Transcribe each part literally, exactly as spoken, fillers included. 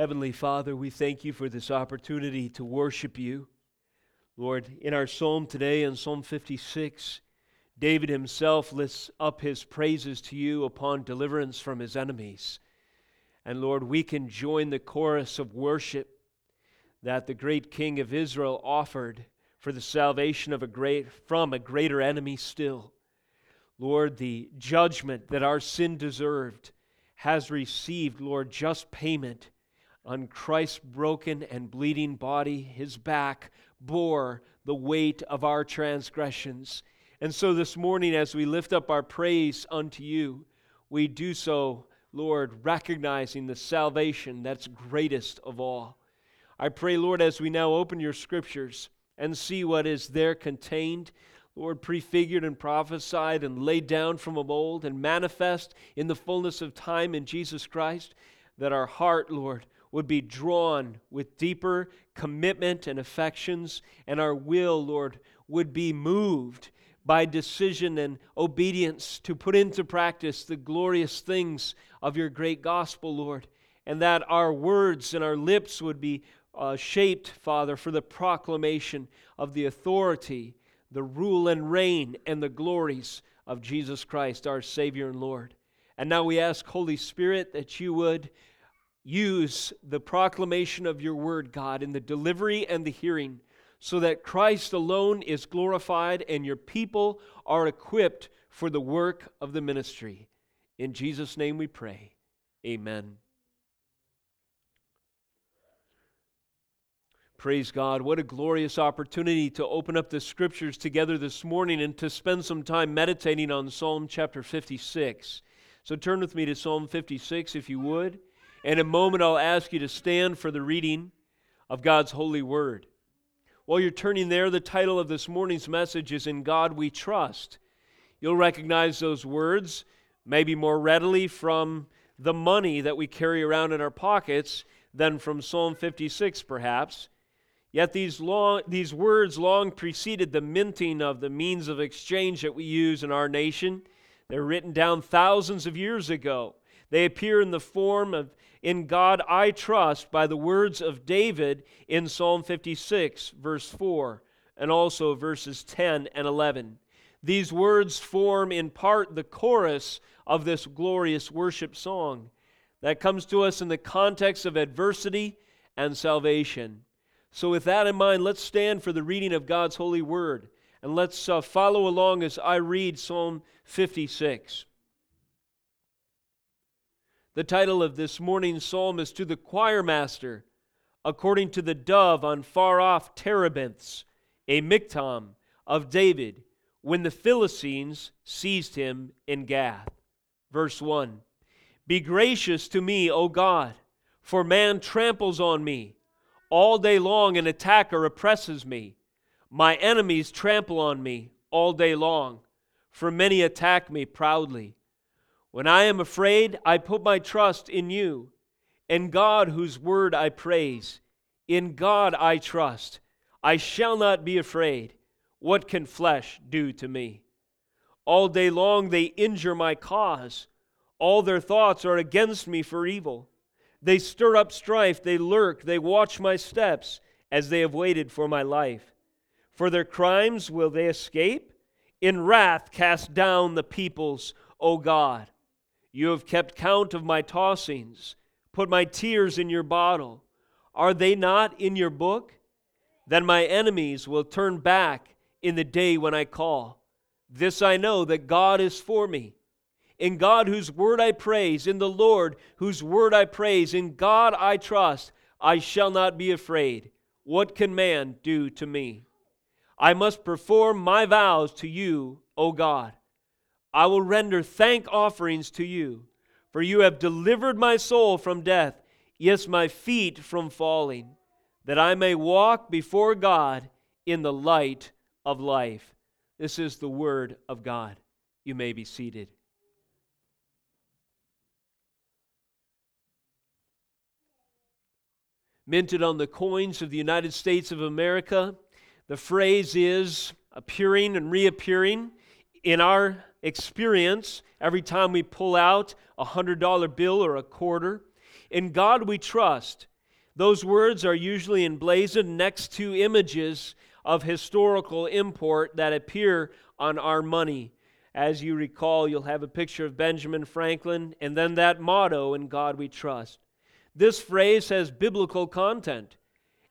Heavenly Father, we thank you for this opportunity to worship you. Lord, in our psalm today, in Psalm fifty-six, David himself lifts up his praises to you upon deliverance from his enemies. And Lord, we can join the chorus of worship that the great King of Israel offered for the salvation of a great from a greater enemy still. Lord, the judgment that our sin deserved has received, Lord, just payment on Christ's broken and bleeding body. His back bore the weight of our transgressions. And so this morning, as we lift up our praise unto you, we do so, Lord, recognizing the salvation that's greatest of all. I pray, Lord, as we now open your scriptures and see what is there contained, Lord, prefigured and prophesied and laid down from of old and manifest in the fullness of time in Jesus Christ, that our heart, Lord, would be drawn with deeper commitment and affections, and our will, Lord, would be moved by decision and obedience to put into practice the glorious things of your great gospel, Lord, and that our words and our lips would be Uh, shaped, Father, for the proclamation of the authority, the rule and reign, and the glories of Jesus Christ, our Savior and Lord. And now we ask, Holy Spirit, that you would use the proclamation of your word, God, in the delivery and the hearing, so that Christ alone is glorified and your people are equipped for the work of the ministry. In Jesus' name we pray. Amen. Praise God. What a glorious opportunity to open up the scriptures together this morning and to spend some time meditating on Psalm chapter fifty-six. So turn with me to Psalm fifty-six if you would. In a moment I'll ask you to stand for the reading of God's holy word. While you're turning there, the title of this morning's message is "In God We Trust." You'll recognize those words maybe more readily from the money that we carry around in our pockets than from Psalm fifty-six perhaps. Yet these long, these words long preceded the minting of the means of exchange that we use in our nation. They're written down thousands of years ago. They appear in the form of "In God I Trust" by the words of David in Psalm fifty-six, verse four, and also verses ten and eleven. These words form in part the chorus of this glorious worship song that comes to us in the context of adversity and salvation. So with that in mind, let's stand for the reading of God's holy word, and let's uh, follow along as I read Psalm fifty-six. The title of this morning's psalm is "To the Choir Master, According to the Dove on Far-Off Terebinths, a Miktam of David, when the Philistines seized him in Gath." Verse one, "Be gracious to me, O God, for man tramples on me. All day long an attacker oppresses me. My enemies trample on me all day long, for many attack me proudly. When I am afraid, I put my trust in you, in God whose word I praise. In God I trust. I shall not be afraid. What can flesh do to me? All day long they injure my cause. All their thoughts are against me for evil. They stir up strife, they lurk, they watch my steps, as they have waited for my life. For their crimes will they escape? In wrath cast down the peoples, O God. You have kept count of my tossings, put my tears in your bottle. Are they not in your book? Then my enemies will turn back in the day when I call. This I know, that God is for me. In God whose word I praise, in the Lord whose word I praise, in God I trust, I shall not be afraid. What can man do to me? I must perform my vows to you, O God. I will render thank offerings to you, for you have delivered my soul from death, yes, my feet from falling, that I may walk before God in the light of life." This is the word of God. You may be seated. Minted on the coins of the United States of America, the phrase is appearing and reappearing in our experience every time we pull out a one hundred dollar bill or a quarter. In God we trust Those words are usually emblazoned next to images of historical import that appear on our money. As you recall, you'll have a picture of Benjamin Franklin and then that motto, "In God We Trust." This phrase has biblical content,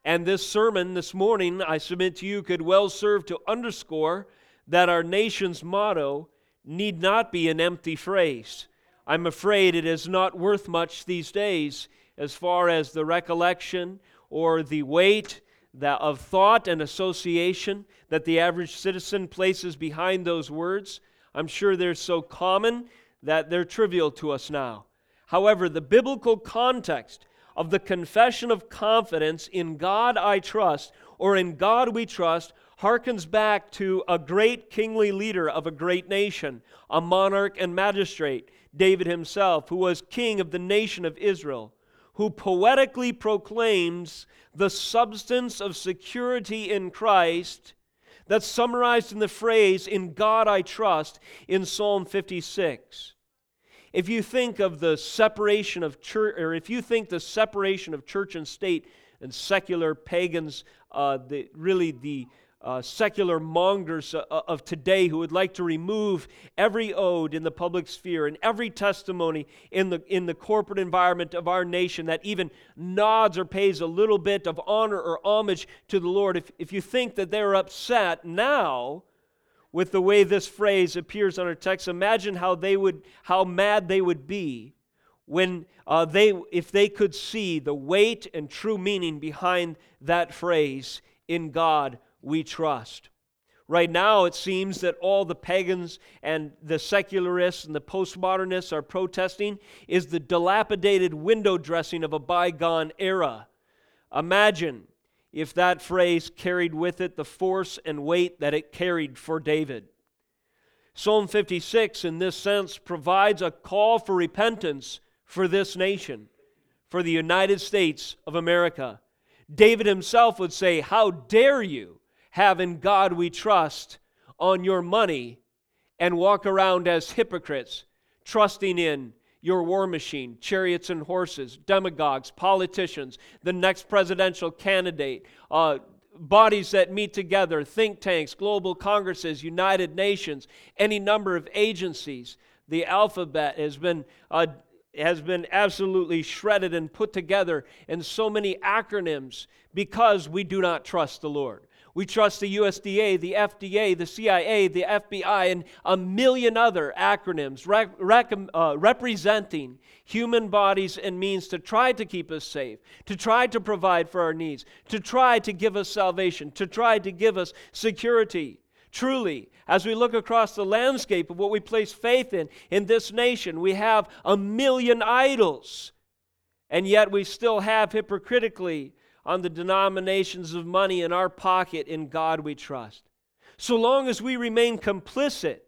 and this sermon this morning, I submit to you, could well serve to underscore that our nation's motto need not be an empty phrase. I'm afraid it is not worth much these days as far as the recollection or the weight of thought and association that the average citizen places behind those words. I'm sure they're so common that they're trivial to us now. However, the biblical context of the confession of confidence in God I trust, or in God we trust, harkens back to a great kingly leader of a great nation, a monarch and magistrate, David himself, who was king of the nation of Israel, who poetically proclaims the substance of security in Christ that's summarized in the phrase, "In God I trust," in Psalm fifty-six. If you think of the separation of church, or if you think the separation of church and state and secular pagans, uh, the, really the Uh, secular mongers of today who would like to remove every ode in the public sphere and every testimony in the in the corporate environment of our nation that even nods or pays a little bit of honor or homage to the Lord, if, if you think that they're upset now with the way this phrase appears on our text, imagine how they would how mad they would be when uh, they if they could see the weight and true meaning behind that phrase, "In God we trust." Right now, it seems that all the pagans and the secularists and the postmodernists are protesting is the dilapidated window dressing of a bygone era. Imagine if that phrase carried with it the force and weight that it carried for David. Psalm fifty-six, in this sense, provides a call for repentance for this nation, for the United States of America. David himself would say, "How dare you have "In God We Trust" on your money and walk around as hypocrites, trusting in your war machine, chariots and horses, demagogues, politicians, the next presidential candidate, uh, bodies that meet together, think tanks, global congresses, United Nations, any number of agencies. The alphabet has been uh, has been absolutely shredded and put together in so many acronyms because we do not trust the Lord. We trust the U S D A, the F D A, the C I A, the F B I, and a million other acronyms rec- rec- uh, representing human bodies and means to try to keep us safe, to try to provide for our needs, to try to give us salvation, to try to give us security. Truly, as we look across the landscape of what we place faith in, in this nation, we have a million idols, and yet we still have hypocritically on the denominations of money in our pocket, "In God we trust." So long as we remain complicit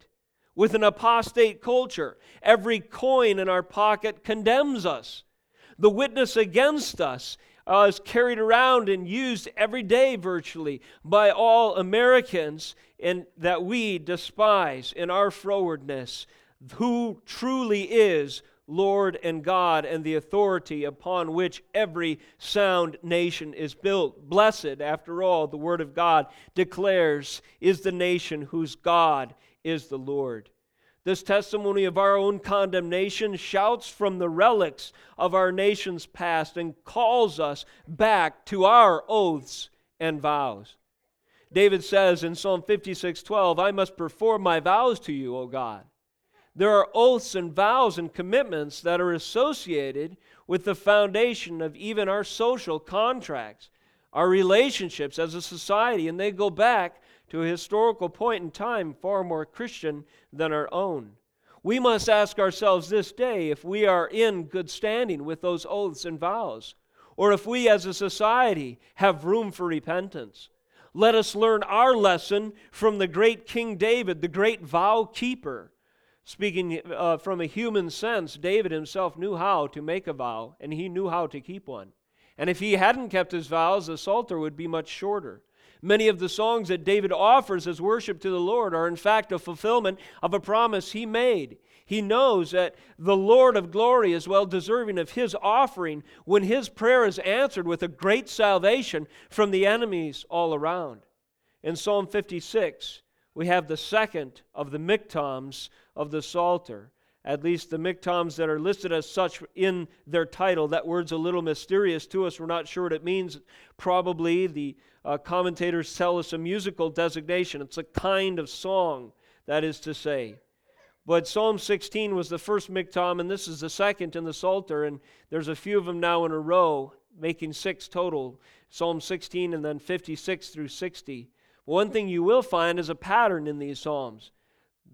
with an apostate culture, every coin in our pocket condemns us. The witness against us uh, is carried around and used every day virtually by all Americans in, that we despise in our frowardness, who truly is Lord and God and the authority upon which every sound nation is built. Blessed, after all, the Word of God declares, is the nation whose God is the Lord. This testimony of our own condemnation shouts from the relics of our nation's past and calls us back to our oaths and vows. David says in Psalm fifty-six twelve, "I must perform my vows to you, O God." There are oaths and vows and commitments that are associated with the foundation of even our social contracts, our relationships as a society, and they go back to a historical point in time far more Christian than our own. We must ask ourselves this day if we are in good standing with those oaths and vows, or if we as a society have room for repentance. Let us learn our lesson from the great King David, the great vow keeper. Speaking uh, from a human sense, David himself knew how to make a vow, and he knew how to keep one. And if he hadn't kept his vows, the Psalter would be much shorter. Many of the songs that David offers as worship to the Lord are in fact a fulfillment of a promise he made. He knows that the Lord of glory is well deserving of his offering when his prayer is answered with a great salvation from the enemies all around. In Psalm fifty-six, we have the second of the Miktams of the Psalter, at least the Miktams that are listed as such in their title. That word's a little mysterious to us. We're not sure what it means. Probably the uh, commentators tell us a musical designation. It's a kind of song, that is to say. But Psalm sixteen was the first miktam, and this is the second in the Psalter, and there's a few of them now in a row, making six total. Psalm sixteen and then fifty-six through sixty. One thing you will find is a pattern in these psalms.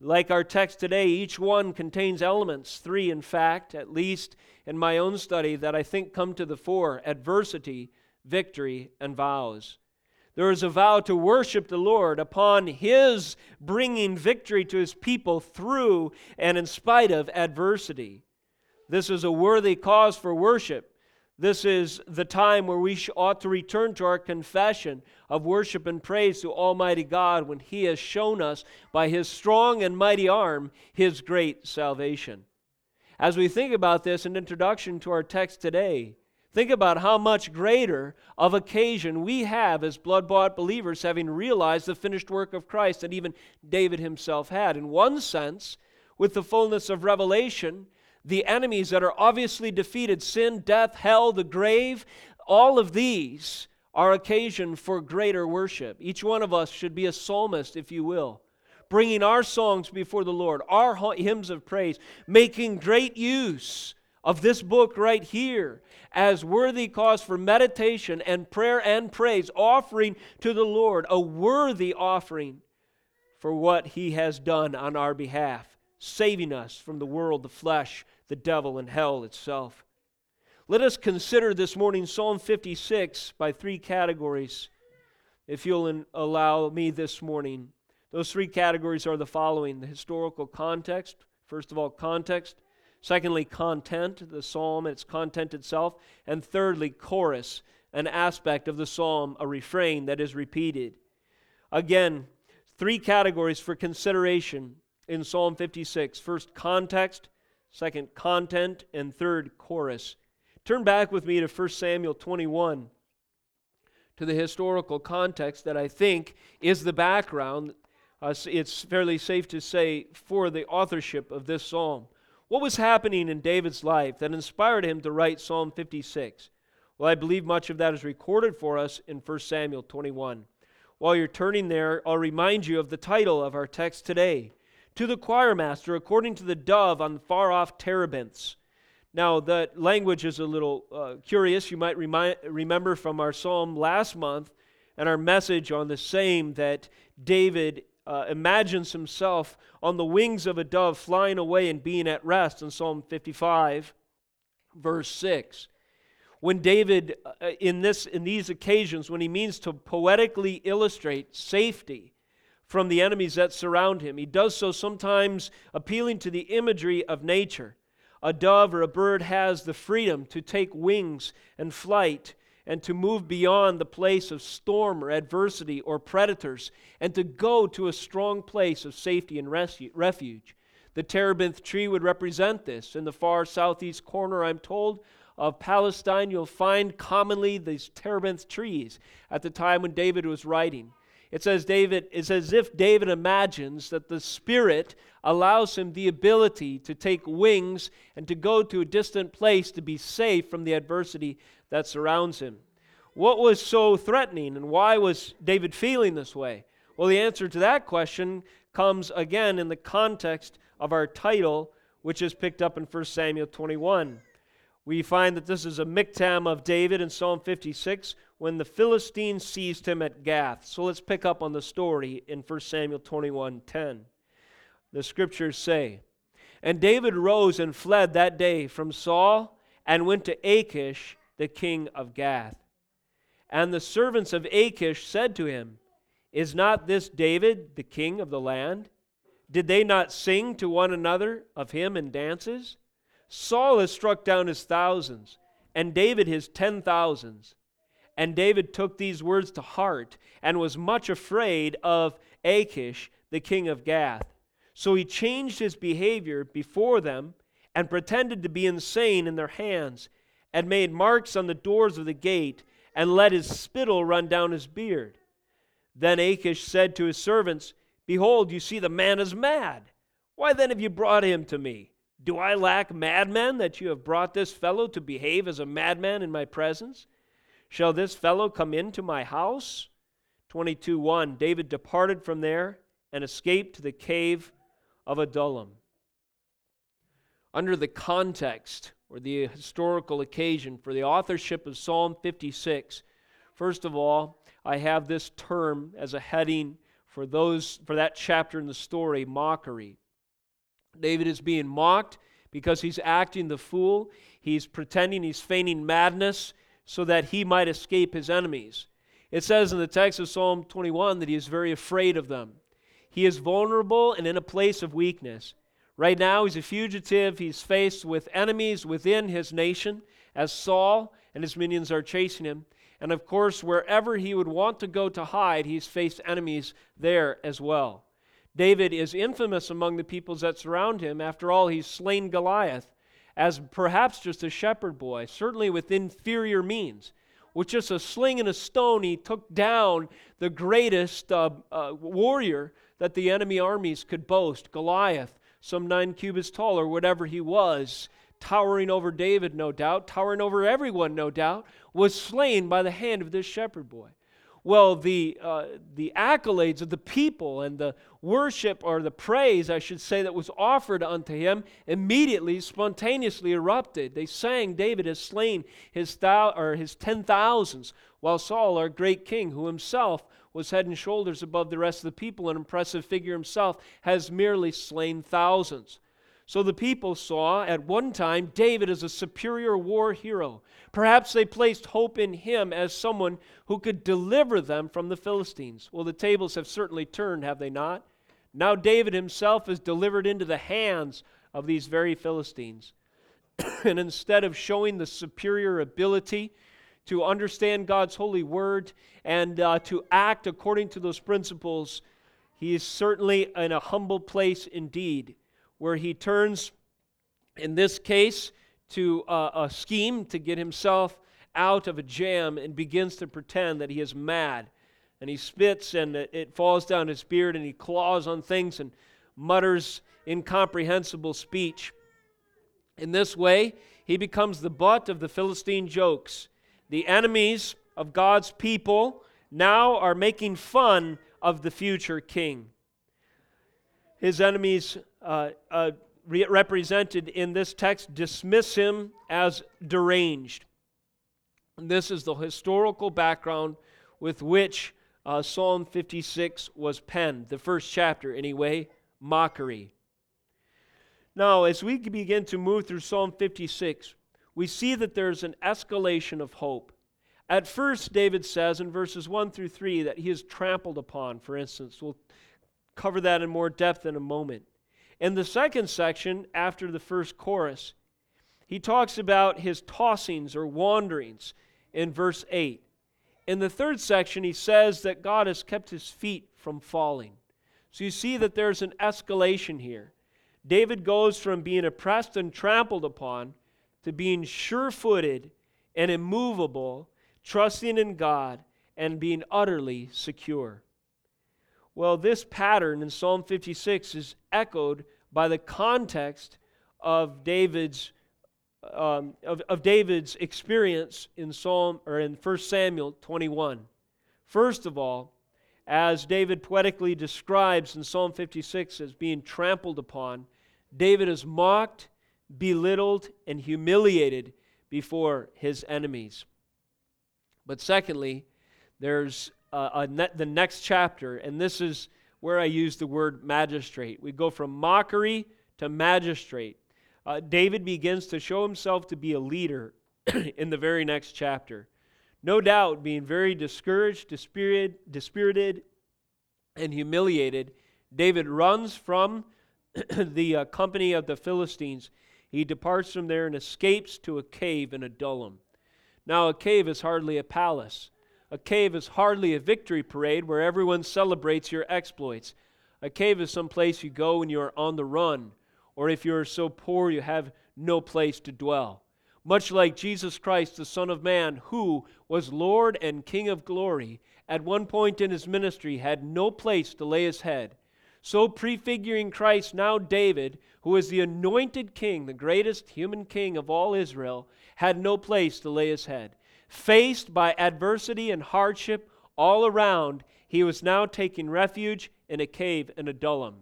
Like our text today, each one contains elements, three in fact, at least in my own study, that I think come to the fore: adversity, victory, and vows. There is a vow to worship the Lord upon his bringing victory to his people through and in spite of adversity. This is a worthy cause for worship. This is the time where we ought to return to our confession of worship and praise to Almighty God when he has shown us by his strong and mighty arm his great salvation. As we think about this, an introduction to our text today, think about how much greater of occasion we have as blood-bought believers, having realized the finished work of Christ that even David himself had. In one sense, with the fullness of revelation, the enemies that are obviously defeated, sin, death, hell, the grave, all of these are occasion for greater worship. Each one of us should be a psalmist, if you will, bringing our songs before the Lord, our hymns of praise, making great use of this book right here as worthy cause for meditation and prayer and praise, offering to the Lord a worthy offering for what he has done on our behalf, saving us from the world, the flesh, the devil, and hell itself. Let us consider this morning Psalm fifty-six by three categories, if you'll allow me this morning. Those three categories are the following: the historical context, first of all, context. Secondly, content, the psalm and its content itself. And thirdly, chorus, an aspect of the psalm, a refrain that is repeated. Again, three categories for consideration in Psalm fifty-six. First, context. Second, content. And third, chorus. Turn back with me to First Samuel twenty-one, to the historical context that I think is the background, uh, it's fairly safe to say, for the authorship of this psalm. What was happening in David's life that inspired him to write Psalm fifty-six? Well, I believe much of that is recorded for us in First Samuel twenty-one. While you're turning there, I'll remind you of the title of our text today: "To the Choir Master, according to the dove on far-off Terebinths." Now, the language is a little uh, curious. You might remind, remember from our psalm last month and our message on the same that David Uh, imagines himself on the wings of a dove flying away and being at rest in Psalm fifty-five, verse six. When David, uh, in this, in these occasions, when he means to poetically illustrate safety from the enemies that surround him, he does so sometimes appealing to the imagery of nature. A dove or a bird has the freedom to take wings and flight, and to move beyond the place of storm or adversity or predators, and to go to a strong place of safety and refuge. The terebinth tree would represent this. In the far southeast corner, I'm told, of Palestine, you'll find commonly these terebinth trees at the time when David was writing. It says David, it's as if David imagines that the Spirit allows him the ability to take wings and to go to a distant place to be safe from the adversity that surrounds him. What was so threatening, and why was David feeling this way? Well, the answer to that question comes again in the context of our title, which is picked up in First Samuel twenty-one. We find that this is a miktam of David in Psalm fifty-six when the Philistines seized him at Gath. So let's pick up on the story in First Samuel twenty-one ten. The scriptures say, "And David rose and fled that day from Saul and went to Achish, the king of Gath. And the servants of Achish said to him, 'Is not this David, the king of the land? Did they not sing to one another of him in dances? Saul has struck down his thousands, and David his ten thousands.' And David took these words to heart, and was much afraid of Achish, the king of Gath. So he changed his behavior before them and pretended to be insane in their hands, and made marks on the doors of the gate, and let his spittle run down his beard. Then Achish said to his servants, Behold, you see the man is mad. Why then have you brought him to me? Do I lack madmen that you have brought this fellow to behave as a madman in my presence? Shall this fellow come into my house? twenty-two one, David departed from there and escaped to the cave of Adullam. Under the context or the historical occasion for the authorship of Psalm fifty-six, first of all, I have this term as a heading for those for that chapter in the story, mockery. David is being mocked because he's acting the fool. He's pretending, he's feigning madness so that he might escape his enemies. It says in the text of Psalm twenty-one that he is very afraid of them. He is vulnerable and in a place of weakness. Right now, he's a fugitive. He's faced with enemies within his nation as Saul and his minions are chasing him. And of course, wherever he would want to go to hide, he's faced enemies there as well. David is infamous among the peoples that surround him. After all, he's slain Goliath as perhaps just a shepherd boy, certainly with inferior means. With just a sling and a stone, he took down the greatest uh, uh, warrior that the enemy armies could boast, Goliath, some nine cubits tall or whatever he was, towering over David, no doubt, towering over everyone, no doubt, was slain by the hand of this shepherd boy. Well, the uh, the accolades of the people and the worship or the praise, I should say, that was offered unto him immediately, spontaneously erupted. They sang, David has slain his thou- or his ten thousands, while Saul, our great king, who himself was head and shoulders above the rest of the people, an impressive figure himself, has merely slain thousands. So the people saw at one time David as a superior war hero. Perhaps they placed hope in him as someone who could deliver them from the Philistines. Well, the tables have certainly turned, have they not? Now David himself is delivered into the hands of these very Philistines. And instead of showing the superior ability to understand God's holy word and uh, to act according to those principles, he is certainly in a humble place indeed, where he turns, in this case, to a, a scheme to get himself out of a jam and begins to pretend that he is mad. And he spits and it, it falls down his beard and he claws on things and mutters incomprehensible speech. In this way, he becomes the butt of the Philistine jokes. The enemies of God's people now are making fun of the future king. His enemies uh, uh, re- represented in this text dismiss him as deranged. And this is the historical background with which uh, Psalm fifty-six was penned, the first chapter anyway, mockery. Now, as we begin to move through Psalm fifty-six, we see that there's an escalation of hope. At first, David says in verses one through three that he is trampled upon, for instance. We'll cover that in more depth in a moment. In the second section, after the first chorus, he talks about his tossings or wanderings in verse eight. In the third section, he says that God has kept his feet from falling. So you see that there's an escalation here. David goes from being oppressed and trampled upon to being sure-footed and immovable, trusting in God, and being utterly secure. Well, this pattern in Psalm fifty-six is echoed by the context of David's um, of, of David's experience in Psalm or in First Samuel twenty-one. First of all, as David poetically describes in Psalm fifty-six as being trampled upon, David is mocked, belittled, and humiliated before his enemies. But secondly, there's Uh, a ne- the next chapter, and this is where I use the word magistrate. We go from mockery to magistrate. Uh, David begins to show himself to be a leader in the very next chapter. No doubt being very discouraged, dispirited, dispirited and humiliated, David runs from the uh, company of the Philistines. He departs from there and escapes to a cave in Adullam. Now, a cave is hardly a palace. A cave is hardly a victory parade where everyone celebrates your exploits. A cave is some place you go when you're on the run, or if you're so poor you have no place to dwell. Much like Jesus Christ, the Son of Man, who was Lord and King of glory, at one point in his ministry had no place to lay his head. So prefiguring Christ, now David, who is the anointed king, the greatest human king of all Israel, had no place to lay his head. Faced by adversity and hardship all around, he was now taking refuge in a cave in Adullam.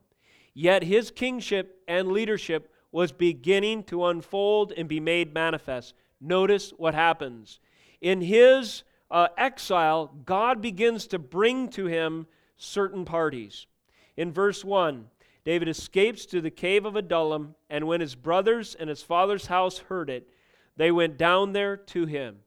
Yet his kingship and leadership was beginning to unfold and be made manifest. Notice what happens. In his uh, exile, God begins to bring to him certain parties. In verse one, David escapes to the cave of Adullam, and when his brothers and his father's house heard it, they went down there to him.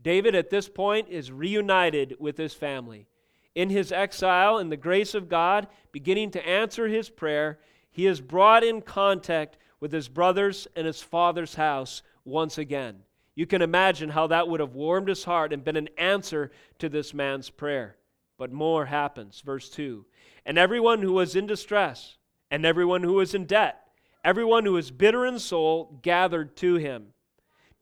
David at this point is reunited with his family. In his exile, in the grace of God, beginning to answer his prayer, he is brought in contact with his brothers and his father's house once again. You can imagine how that would have warmed his heart and been an answer to this man's prayer. But more happens. Verse two. And everyone who was in distress, and everyone who was in debt, everyone who was bitter in soul, gathered to him.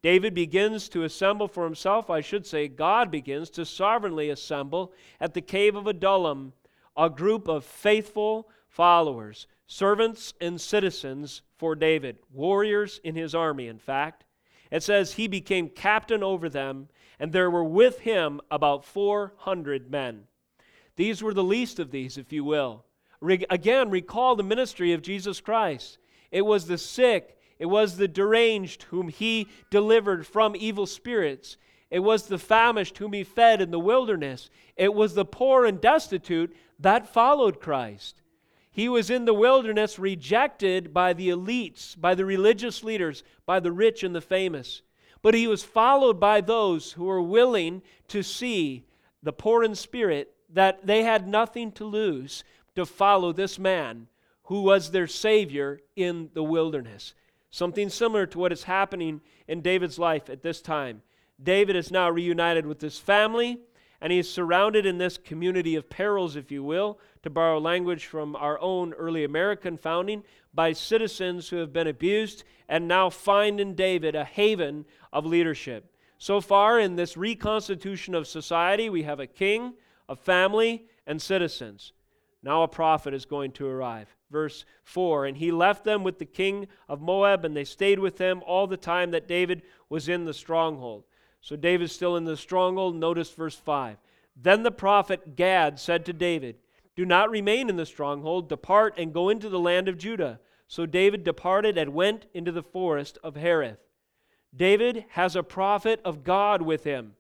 David begins to assemble for himself, I should say, God begins to sovereignly assemble at the cave of Adullam a group of faithful followers, servants and citizens for David, warriors in his army, in fact. It says he became captain over them, and there were with him about four hundred men. These were the least of these, if you will. Re- again, recall the ministry of Jesus Christ. It was the sick, it was the deranged whom he delivered from evil spirits. It was the famished whom he fed in the wilderness. It was the poor and destitute that followed Christ. He was in the wilderness, rejected by the elites, by the religious leaders, by the rich and the famous. But he was followed by those who were willing to see the poor in spirit, that they had nothing to lose to follow this man who was their Savior in the wilderness. Something similar to what is happening in David's life at this time. David is now reunited with his family, and he is surrounded in this community of perils, if you will, to borrow language from our own early American founding, by citizens who have been abused and now find in David a haven of leadership. So far in this reconstitution of society, we have a king, of family and citizens. Now a prophet is going to arrive. Verse four, and he left them with the king of Moab, and they stayed with him all the time that David was in the stronghold. So David's still in the stronghold. Notice verse five. Then the prophet Gad said to David, do not remain in the stronghold, depart and go into the land of Judah. So David departed and went into the forest of Hereth. David has a prophet of God with him.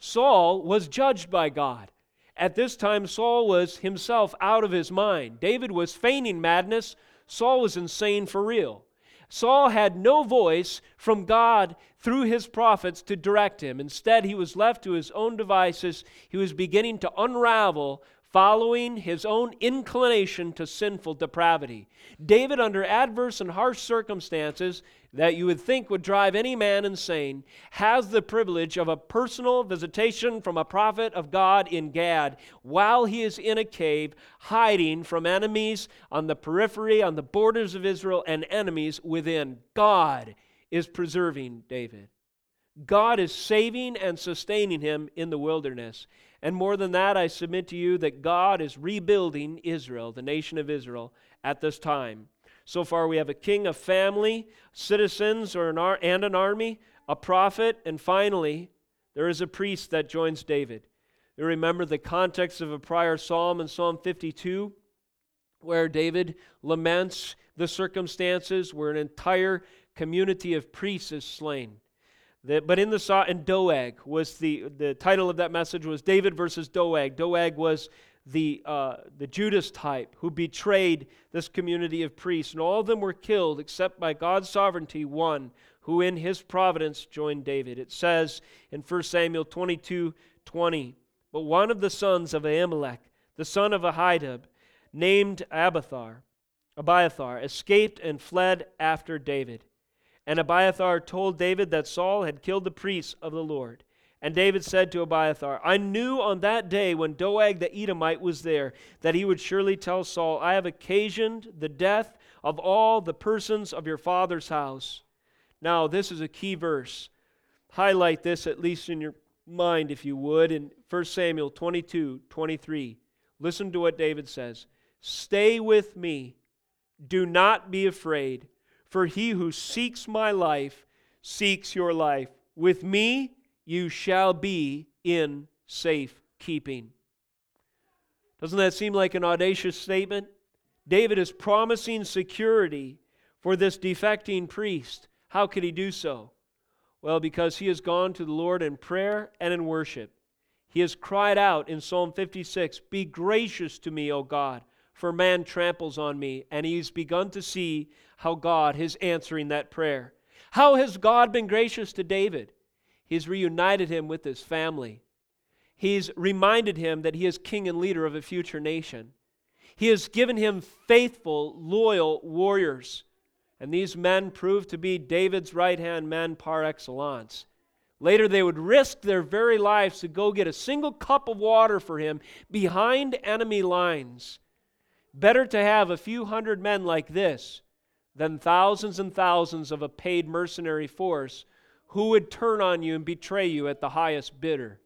Saul was judged by God. At this time, Saul was himself out of his mind. David was feigning madness. Saul was insane for real. Saul had no voice from God through his prophets to direct him. Instead, he was left to his own devices. He was beginning to unravel, following his own inclination to sinful depravity. David, under adverse and harsh circumstances that you would think would drive any man insane, has the privilege of a personal visitation from a prophet of God in Gad while he is in a cave, hiding from enemies on the periphery, on the borders of Israel, and enemies within. God is preserving David. God is saving and sustaining him in the wilderness. And more than that, I submit to you that God is rebuilding Israel, the nation of Israel, at this time. So far, we have a king, a family, citizens, or an ar- and an army, a prophet, and finally, there is a priest that joins David. You remember the context of a prior psalm in Psalm fifty-two, where David laments the circumstances where an entire community of priests is slain. But in the and Doeg was the the title of that message was David versus Doeg. Doeg was the uh, the Judas type who betrayed this community of priests, and all of them were killed except by God's sovereignty one who in His providence joined David. It says in First Samuel twenty-two twenty, but one of the sons of Ahimelech, the son of Ahitub, named Abiathar, Abiathar escaped and fled after David. And Abiathar told David that Saul had killed the priests of the Lord. And David said to Abiathar, I knew on that day when Doeg the Edomite was there that he would surely tell Saul, I have occasioned the death of all the persons of your father's house. Now, this is a key verse. Highlight this at least in your mind, if you would, in First Samuel twenty-two, twenty-three. Listen to what David says. Stay with me. Do not be afraid, for he who seeks my life seeks your life. With me you shall be in safe keeping. Doesn't that seem like an audacious statement? David is promising security for this defecting priest. How could he do so? Well, because he has gone to the Lord in prayer and in worship. He has cried out in Psalm fifty-six, Be gracious to me, O God, for man tramples on me. And he's begun to see how God is answering that prayer. How has God been gracious to David? He's reunited him with his family. He's reminded him that he is king and leader of a future nation. He has given him faithful, loyal warriors. And these men proved to be David's right-hand men par excellence. Later, they would risk their very lives to go get a single cup of water for him behind enemy lines. Better to have a few hundred men like this than thousands and thousands of a paid mercenary force who would turn on you and betray you at the highest bidder.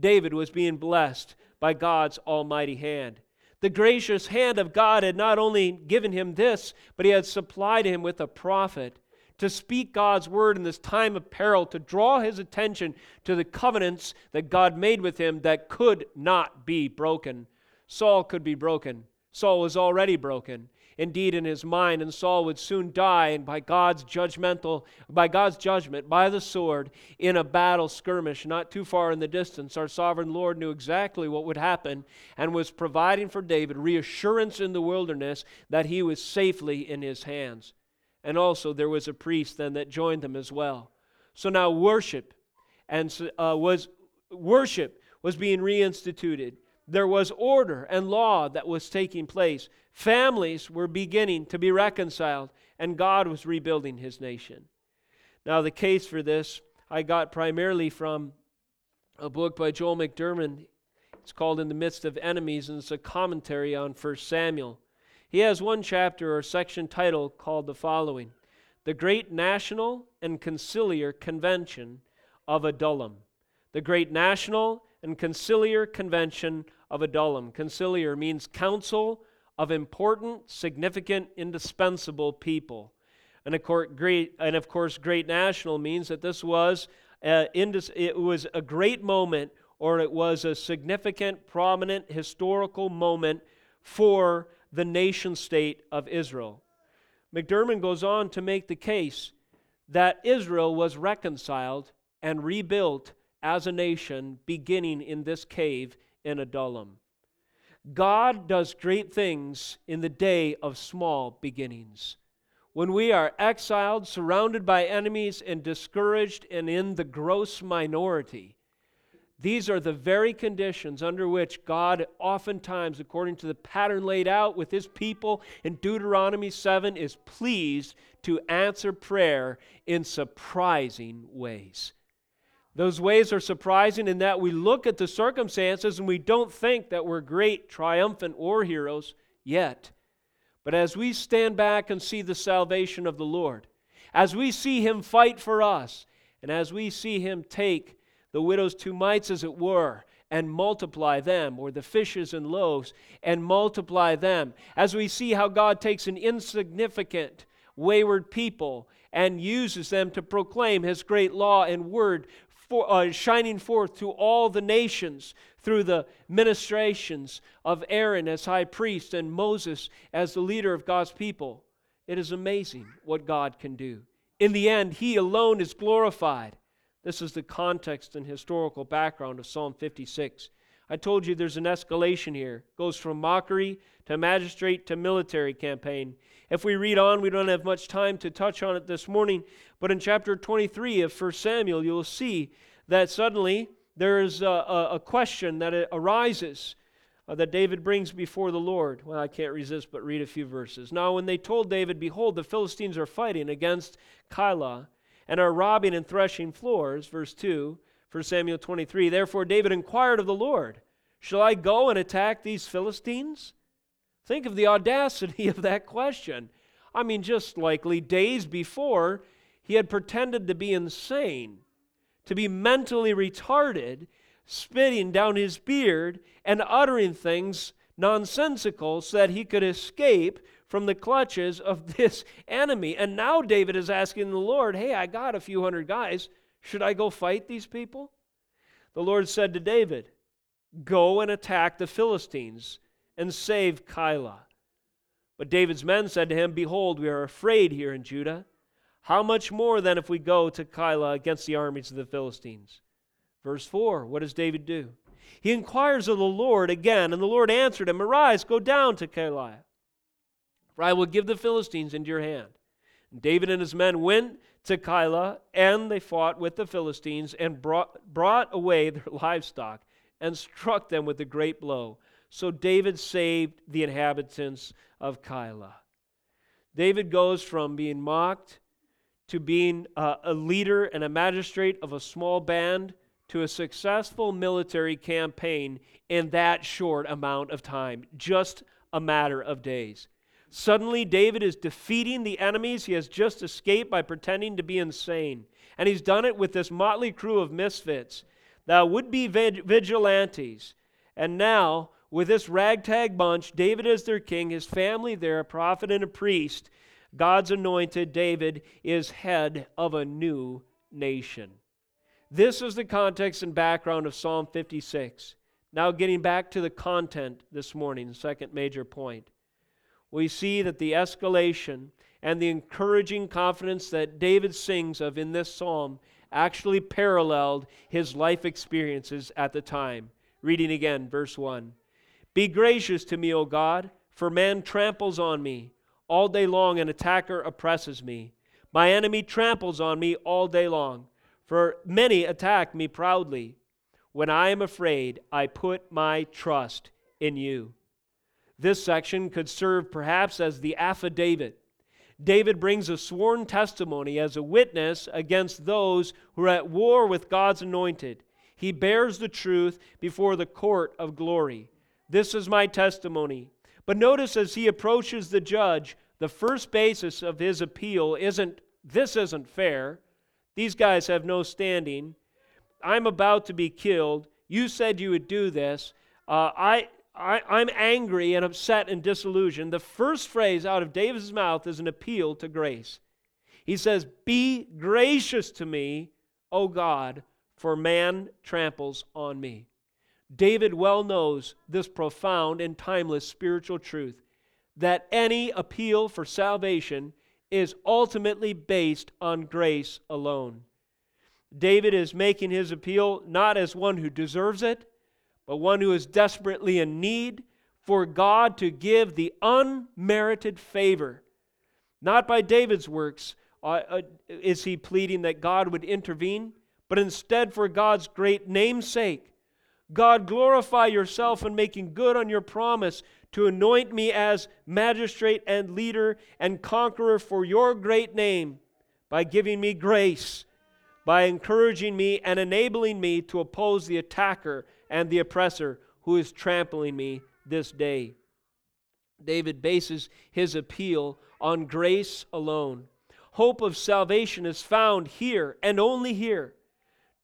David was being blessed by God's almighty hand. The gracious hand of God had not only given him this, but he had supplied him with a prophet to speak God's word in this time of peril, to draw his attention to the covenants that God made with him that could not be broken. Saul could be broken. Saul was already broken, indeed, in his mind, and Saul would soon die, and by God's judgmental, by God's judgment, by the sword, in a battle skirmish not too far in the distance. Our sovereign Lord knew exactly what would happen and was providing for David reassurance in the wilderness that he was safely in his hands. And also there was a priest then that joined them as well. So now worship and uh, was worship was being reinstituted. There was order and law that was taking place. Families were beginning to be reconciled, and God was rebuilding his nation. Now, the case for this I got primarily from a book by Joel McDermott. It's called In the Midst of Enemies, and it's a commentary on First Samuel. He has one chapter or section title called the following, The Great National and Conciliar Convention of Adullam. The Great National and Conciliar Convention of Adullam. Conciliar means council of important, significant, indispensable people. And of course, great, and of course, great national means that this was a, it was a great moment, or it was a significant, prominent, historical moment for the nation state of Israel. McDermott goes on to make the case that Israel was reconciled and rebuilt as a nation, beginning in this cave in Adullam. God does great things in the day of small beginnings. When we are exiled, surrounded by enemies, and discouraged, and in the gross minority, these are the very conditions under which God oftentimes, according to the pattern laid out with his people in Deuteronomy seven, is pleased to answer prayer in surprising ways. Those ways are surprising in that we look at the circumstances and we don't think that we're great, triumphant war heroes yet. But as we stand back and see the salvation of the Lord, as we see Him fight for us, and as we see Him take the widow's two mites, as it were, and multiply them, or the fishes and loaves, and multiply them, as we see how God takes an insignificant, wayward people and uses them to proclaim His great law and word, For, uh, shining forth to all the nations through the ministrations of Aaron as high priest and Moses as the leader of God's people. It is amazing what God can do. In the end, He alone is glorified. This is the context and historical background of Psalm fifty-six. I told you there's an escalation here. It goes from mockery to magistrate to military campaign. If we read on, we don't have much time to touch on it this morning, but in chapter twenty-three of First Samuel, you'll see that suddenly there is a, a, a question that arises uh, that David brings before the Lord. Well, I can't resist but read a few verses. Now, when they told David, Behold, the Philistines are fighting against Keilah and are robbing and threshing floors, verse two, First Samuel twenty-three, therefore David inquired of the Lord, shall I go and attack these Philistines? Think of the audacity of that question. I mean, just likely days before, he had pretended to be insane, to be mentally retarded, spitting down his beard and uttering things nonsensical so that he could escape from the clutches of this enemy. And now David is asking the Lord, hey, I got a few hundred guys. Should I go fight these people? The Lord said to David, go and attack the Philistines and save Keilah. But David's men said to him, behold, we are afraid here in Judah. How much more then if we go to Keilah against the armies of the Philistines? Verse four, what does David do? He inquires of the Lord again, and the Lord answered him, arise, go down to Keilah, for I will give the Philistines into your hand. And David and his men went to Keilah, and they fought with the Philistines and brought, brought away their livestock and struck them with a great blow. So David saved the inhabitants of Keilah. David goes from being mocked to being a, a leader and a magistrate of a small band to a successful military campaign in that short amount of time, just a matter of days. Suddenly, David is defeating the enemies he has just escaped by pretending to be insane. And he's done it with this motley crew of misfits that would be vigilantes. And now, with this ragtag bunch, David is their king, his family there, a prophet and a priest. God's anointed, David is head of a new nation. This is the context and background of Psalm fifty-six. Now getting back to the content this morning, second major point. We see that the escalation and the encouraging confidence that David sings of in this psalm actually paralleled his life experiences at the time. Reading again, verse one. Be gracious to me, O God, for man tramples on me. All day long an attacker oppresses me. My enemy tramples on me all day long, for many attack me proudly. When I am afraid, I put my trust in you. This section could serve perhaps as the affidavit. David brings a sworn testimony as a witness against those who are at war with God's anointed. He bears the truth before the court of glory. This is my testimony. But notice as he approaches the judge, the first basis of his appeal isn't, this isn't fair. These guys have no standing. I'm about to be killed. You said you would do this. Uh, I, I, I'm angry and upset and disillusioned. The first phrase out of David's mouth is an appeal to grace. He says, be gracious to me, O God, for man tramples on me. David well knows this profound and timeless spiritual truth that any appeal for salvation is ultimately based on grace alone. David is making his appeal not as one who deserves it, but one who is desperately in need for God to give the unmerited favor. Not by David's works uh, uh, is he pleading that God would intervene, but instead for God's great name's sake. God, glorify yourself in making good on your promise to anoint me as magistrate and leader and conqueror for your great name by giving me grace, by encouraging me and enabling me to oppose the attacker and the oppressor who is trampling me this day. David bases his appeal on grace alone. Hope of salvation is found here and only here.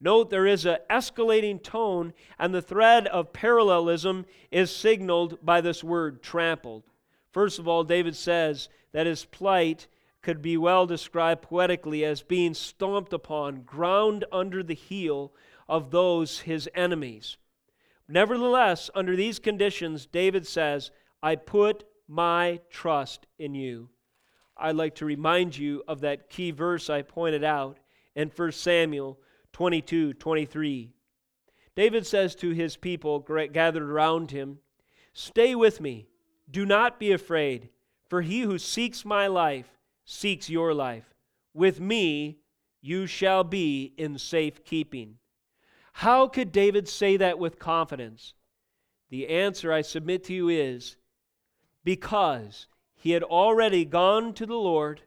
Note there is an escalating tone, and the thread of parallelism is signaled by this word, trampled. First of all, David says that his plight could be well described poetically as being stomped upon, ground under the heel of those his enemies. Nevertheless, under these conditions, David says, I put my trust in you. I'd like to remind you of that key verse I pointed out in First Samuel twenty-two, twenty-three. David says to his people gathered around him, stay with me, do not be afraid, for he who seeks my life seeks your life. With me you shall be in safe keeping. How could David say that with confidence? The answer I submit to you is because he had already gone to the Lord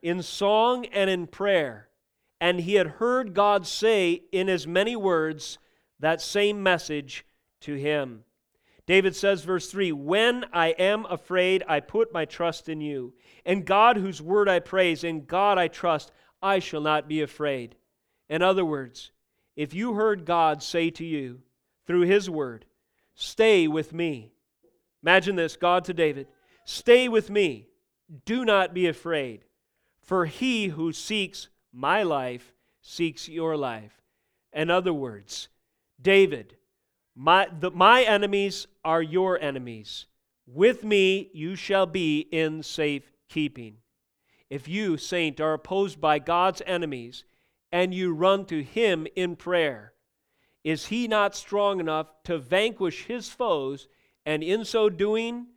in song and in prayer, and he had heard God say in as many words that same message to him. David says, verse three, when I am afraid, I put my trust in you. In God whose word I praise, in God I trust, I shall not be afraid. In other words, if you heard God say to you through his word, stay with me. Imagine this, God to David, stay with me, do not be afraid, for he who seeks my life seeks your life. In other words, David, My, the, my enemies are your enemies. With me you shall be in safe keeping. If you, saint, are opposed by God's enemies and you run to him in prayer, is he not strong enough to vanquish his foes and in so doing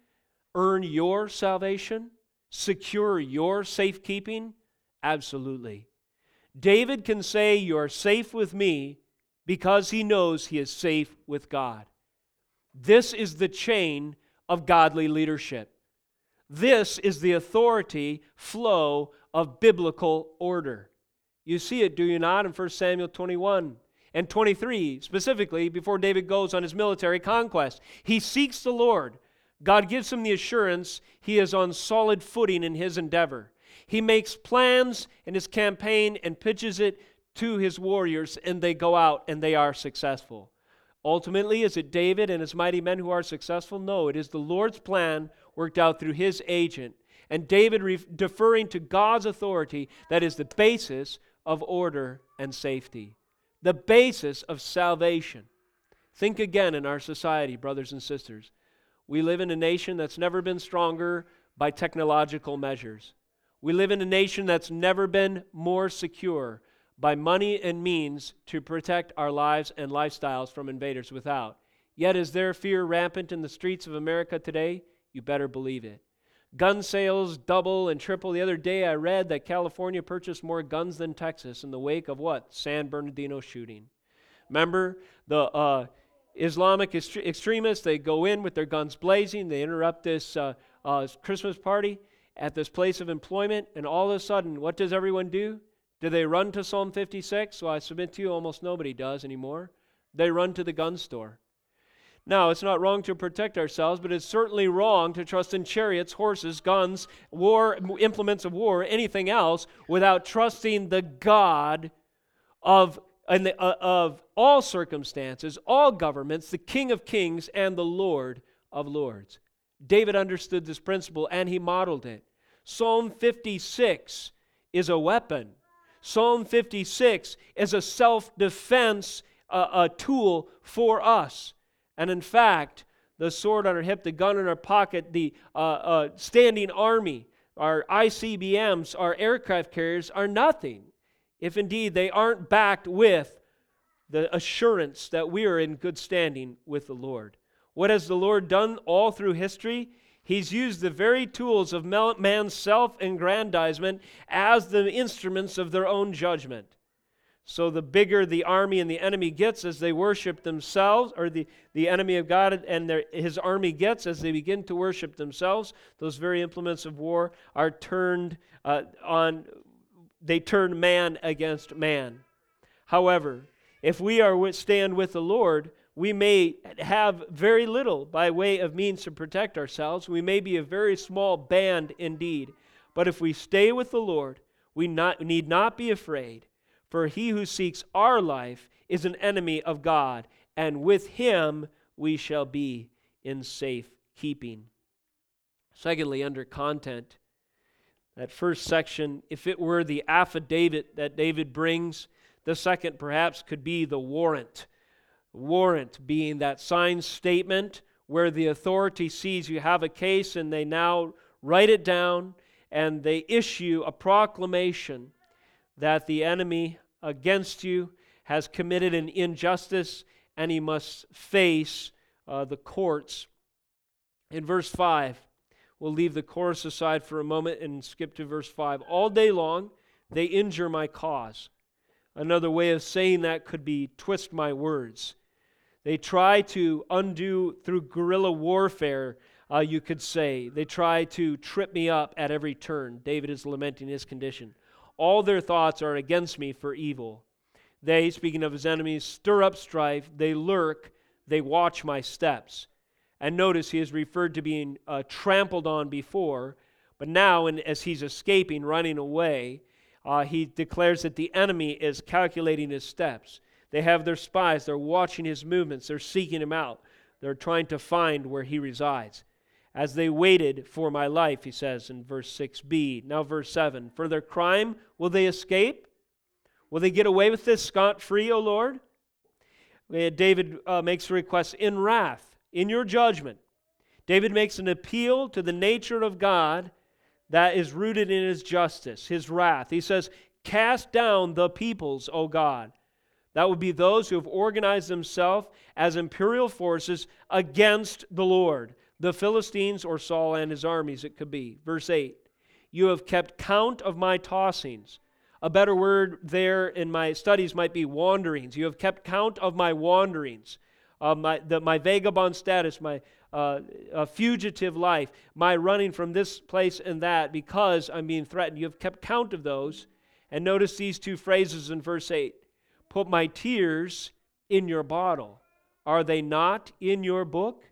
earn your salvation, secure your safekeeping? Absolutely. David can say, you're safe with me, because he knows he is safe with God. This is the chain of godly leadership. This is the authority flow of biblical order. You see it, do you not, in First Samuel twenty-one and twenty-three, specifically before David goes on his military conquest. He seeks the Lord. God gives him the assurance he is on solid footing in his endeavor. He makes plans in his campaign and pitches it to his warriors, and they go out and they are successful. Ultimately, is it David and his mighty men who are successful? No, it is the Lord's plan worked out through his agent, and David re- deferring to God's authority that is the basis of order and safety, the basis of salvation. Think again in our society, brothers and sisters. We live in a nation that's never been stronger by technological measures. We live in a nation that's never been more secure by money and means to protect our lives and lifestyles from invaders without. Yet is there fear rampant in the streets of America today? You better believe it. Gun sales double and triple. The other day I read that California purchased more guns than Texas in the wake of what? San Bernardino shooting. Remember the uh, Islamic est- extremists, they go in with their guns blazing, they interrupt this uh, uh, Christmas party at this place of employment, and all of a sudden, what does everyone do? Do they run to Psalm fifty-six? Well, I submit to you, almost nobody does anymore. They run to the gun store. Now, it's not wrong to protect ourselves, but it's certainly wrong to trust in chariots, horses, guns, war, implements of war, anything else, without trusting the God of, and the, uh, of all circumstances, all governments, the King of Kings and the Lord of Lords. David understood this principle, and he modeled it. Psalm fifty-six is a weapon. Psalm fifty-six is a self-defense uh, a tool for us. And in fact, the sword on our hip, the gun in our pocket, the uh, uh, standing army, our I C B Ms, our aircraft carriers are nothing if indeed they aren't backed with the assurance that we are in good standing with the Lord. What has the Lord done all through history? He's used the very tools of man's self-aggrandizement as the instruments of their own judgment. So the bigger the army and the enemy gets as they worship themselves, or the, the enemy of God and their, his army gets as they begin to worship themselves, those very implements of war are turned uh, on, they turn man against man. However, if we are stand with the Lord, we may have very little by way of means to protect ourselves. We may be a very small band indeed. But if we stay with the Lord, we not, need not be afraid. For he who seeks our life is an enemy of God, and with him we shall be in safe keeping. Secondly, under content, that first section, if it were the affidavit that David brings, the second perhaps could be the warrant. Warrant being that signed statement where the authority sees you have a case and they now write it down and they issue a proclamation that the enemy against you has committed an injustice and he must face uh, the courts. In verse five, we'll leave the chorus aside for a moment and skip to verse five. All day long they injure my cause. Another way of saying that could be twist my words. They try to undo through guerrilla warfare, uh, you could say. They try to trip me up at every turn. David is lamenting his condition. All their thoughts are against me for evil. They, speaking of his enemies, stir up strife. They lurk. They watch my steps. And notice he is referred to being uh, trampled on before, but now in, as he's escaping, running away, uh, he declares that the enemy is calculating his steps. They have their spies. They're watching his movements. They're seeking him out. They're trying to find where he resides. As they waited for my life, he says in verse six b. Now verse seven, for their crime, will they escape? Will they get away with this scot-free, O Lord? David uh, makes a request in wrath, in your judgment. David makes an appeal to the nature of God that is rooted in his justice, his wrath. He says, cast down the peoples, O God. That would be those who have organized themselves as imperial forces against the Lord, the Philistines or Saul and his armies, it could be. Verse eight, you have kept count of my tossings. A better word there in my studies might be wanderings. You have kept count of my wanderings, uh, my, the, my vagabond status, my uh, uh, fugitive life, my running from this place and that because I'm being threatened. You have kept count of those. And notice these two phrases in verse eight. Put my tears in your bottle. Are they not in your book?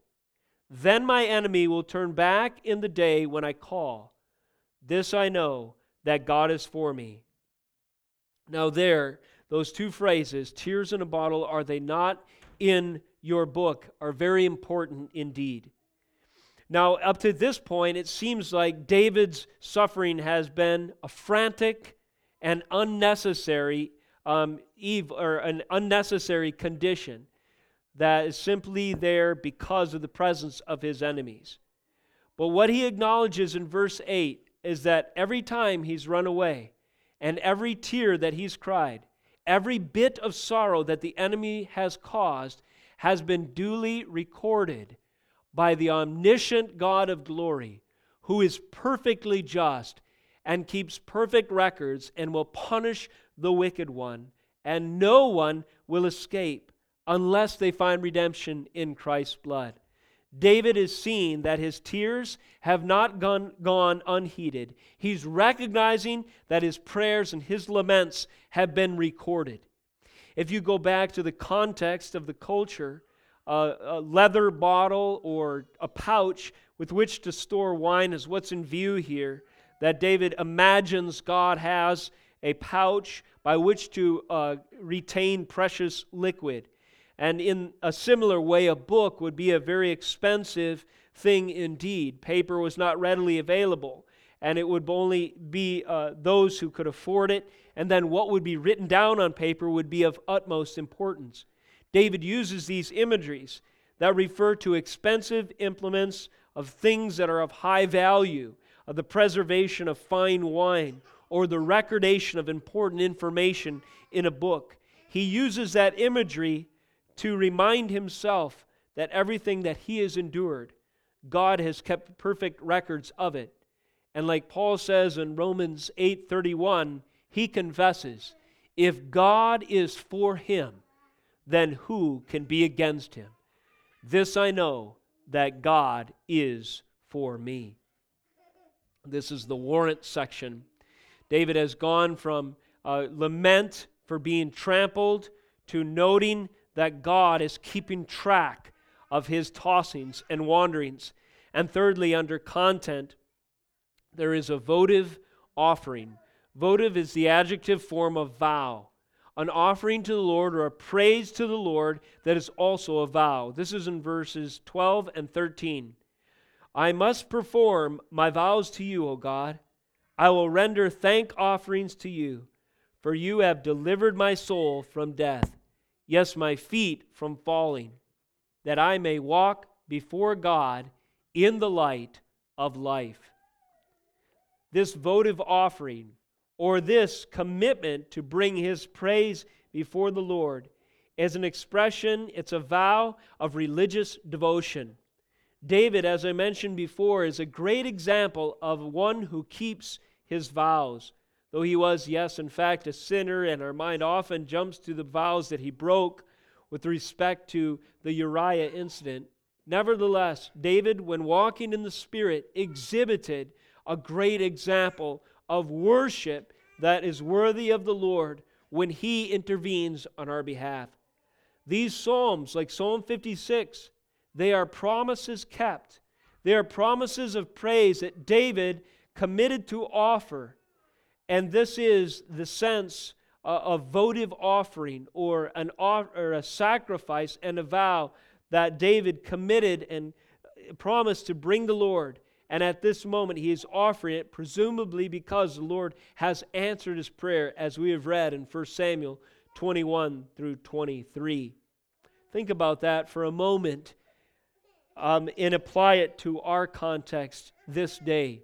Then my enemy will turn back in the day when I call. This I know, that God is for me. Now there, those two phrases, tears in a bottle, are they not in your book, are very important indeed. Now up to this point, it seems like David's suffering has been a frantic and unnecessary Um, evil, or an unnecessary condition that is simply there because of the presence of his enemies. But what he acknowledges in verse eight is that every time he's run away and every tear that he's cried, every bit of sorrow that the enemy has caused has been duly recorded by the omniscient God of glory, who is perfectly just and keeps perfect records and will punish the wicked one, and no one will escape unless they find redemption in Christ's blood. David is seeing that his tears have not gone, gone unheeded. He's recognizing that his prayers and his laments have been recorded. If you go back to the context of the culture, uh, a leather bottle or a pouch with which to store wine is what's in view here, that David imagines God has a pouch by which to uh, retain precious liquid. And in a similar way, a book would be a very expensive thing indeed. Paper was not readily available, and it would only be uh, those who could afford it, and then what would be written down on paper would be of utmost importance. David uses these imageries that refer to expensive implements of things that are of high value, of the preservation of fine wine, or the recordation of important information in a book. He uses that imagery to remind himself that everything that he has endured, God has kept perfect records of it. And like Paul says in Romans eight thirty-one, he confesses, if God is for him, then who can be against him? This I know, that God is for me. This is the warrant section. David has gone from uh, lament for being trampled to noting that God is keeping track of his tossings and wanderings. And thirdly, under content, there is a votive offering. Votive is the adjective form of vow, an offering to the Lord or a praise to the Lord that is also a vow. This is in verses twelve and thirteen. I must perform my vows to you, O God. I will render thank offerings to you, for you have delivered my soul from death, yes, my feet from falling, that I may walk before God in the light of life. This votive offering, or this commitment to bring his praise before the Lord, is an expression, it's a vow of religious devotion. David, as I mentioned before, is a great example of one who keeps his vows. Though he was, yes, in fact, a sinner, and our mind often jumps to the vows that he broke with respect to the Uriah incident. Nevertheless, David, when walking in the Spirit, exhibited a great example of worship that is worthy of the Lord when He intervenes on our behalf. These psalms, like Psalm fifty-six, they are promises kept. They are promises of praise that David committed to offer. And this is the sense of votive offering, or an or a sacrifice and a vow that David committed and promised to bring the Lord. And at this moment, he is offering it, presumably because the Lord has answered his prayer, as we have read in First Samuel twenty-one through twenty-three. Think about that for a moment um, and apply it to our context this day.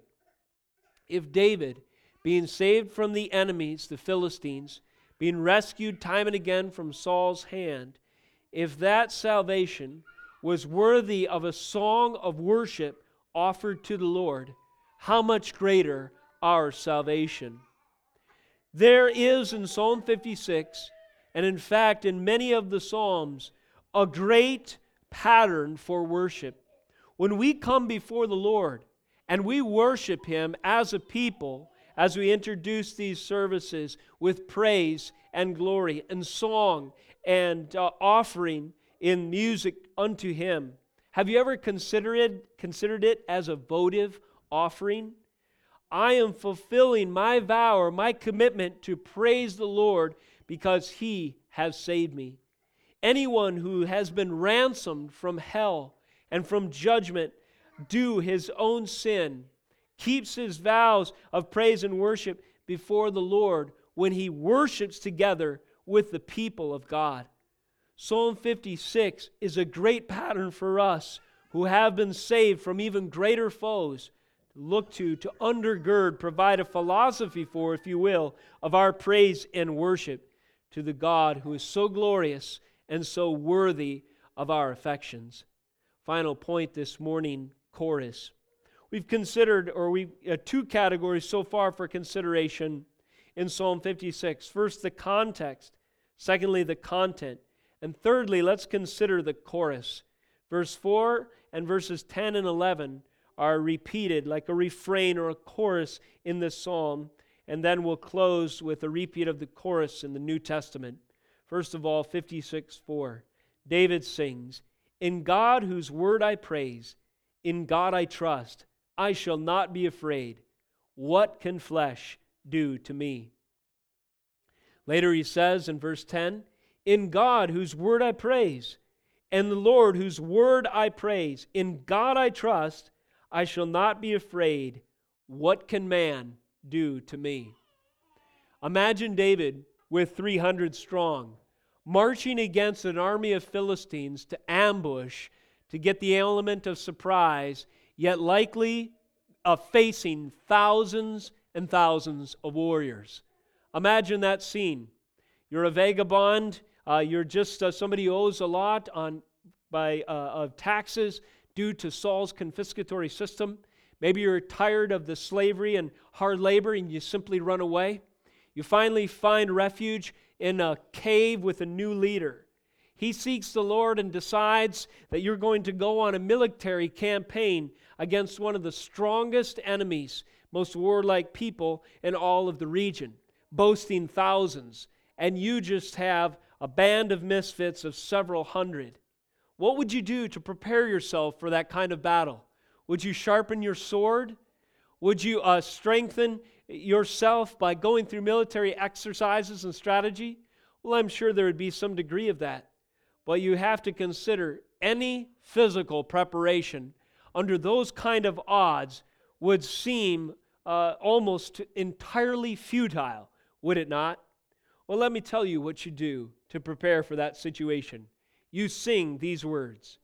If David, being saved from the enemies, the Philistines, being rescued time and again from Saul's hand, if that salvation was worthy of a song of worship offered to the Lord, how much greater our salvation. There is in Psalm fifty-six, and in fact in many of the Psalms, a great pattern for worship. When we come before the Lord and we worship Him as a people, as we introduce these services with praise and glory and song and uh, offering in music unto Him. Have you ever considered, considered it as a votive offering? I am fulfilling my vow or my commitment to praise the Lord because He has saved me. Anyone who has been ransomed from hell and from judgment due his own sin keeps his vows of praise and worship before the Lord when he worships together with the people of God. Psalm fifty-six is a great pattern for us who have been saved from even greater foes to look to, to undergird, provide a philosophy for, if you will, of our praise and worship to the God who is so glorious and so worthy of our affections. Final point this morning, chorus. We've considered, or we uh, two categories so far for consideration in Psalm fifty-six. First, the context. Secondly, the content. And thirdly, let's consider the chorus. Verse four and verses ten and eleven are repeated like a refrain or a chorus in this psalm. And then we'll close with a repeat of the chorus in the New Testament. First of all, fifty-six four. David sings, "In God whose word I praise, in God I trust, I shall not be afraid. What can flesh do to me?" Later he says in verse ten, "In God whose word I praise, and the Lord whose word I praise, in God I trust, I shall not be afraid. What can man do to me?" Imagine David with three hundred strong, marching against an army of Philistines to ambush, to get the element of surprise, yet likely uh, facing thousands and thousands of warriors. Imagine that scene. You're a vagabond. Uh, you're just uh, somebody who owes a lot on by uh, of taxes due to Saul's confiscatory system. Maybe you're tired of the slavery and hard labor and you simply run away. You finally find refuge in a cave with a new leader. He seeks the Lord and decides that you're going to go on a military campaign against one of the strongest enemies, most warlike people in all of the region, boasting thousands. And you just have a band of misfits of several hundred. What would you do to prepare yourself for that kind of battle? Would you sharpen your sword? Would you uh, strengthen yourself by going through military exercises and strategy? Well, I'm sure there would be some degree of that. But you have to consider any physical preparation under those kind of odds would seem uh, almost entirely futile, would it not? Well, let me tell you what you do to prepare for that situation. You sing these words,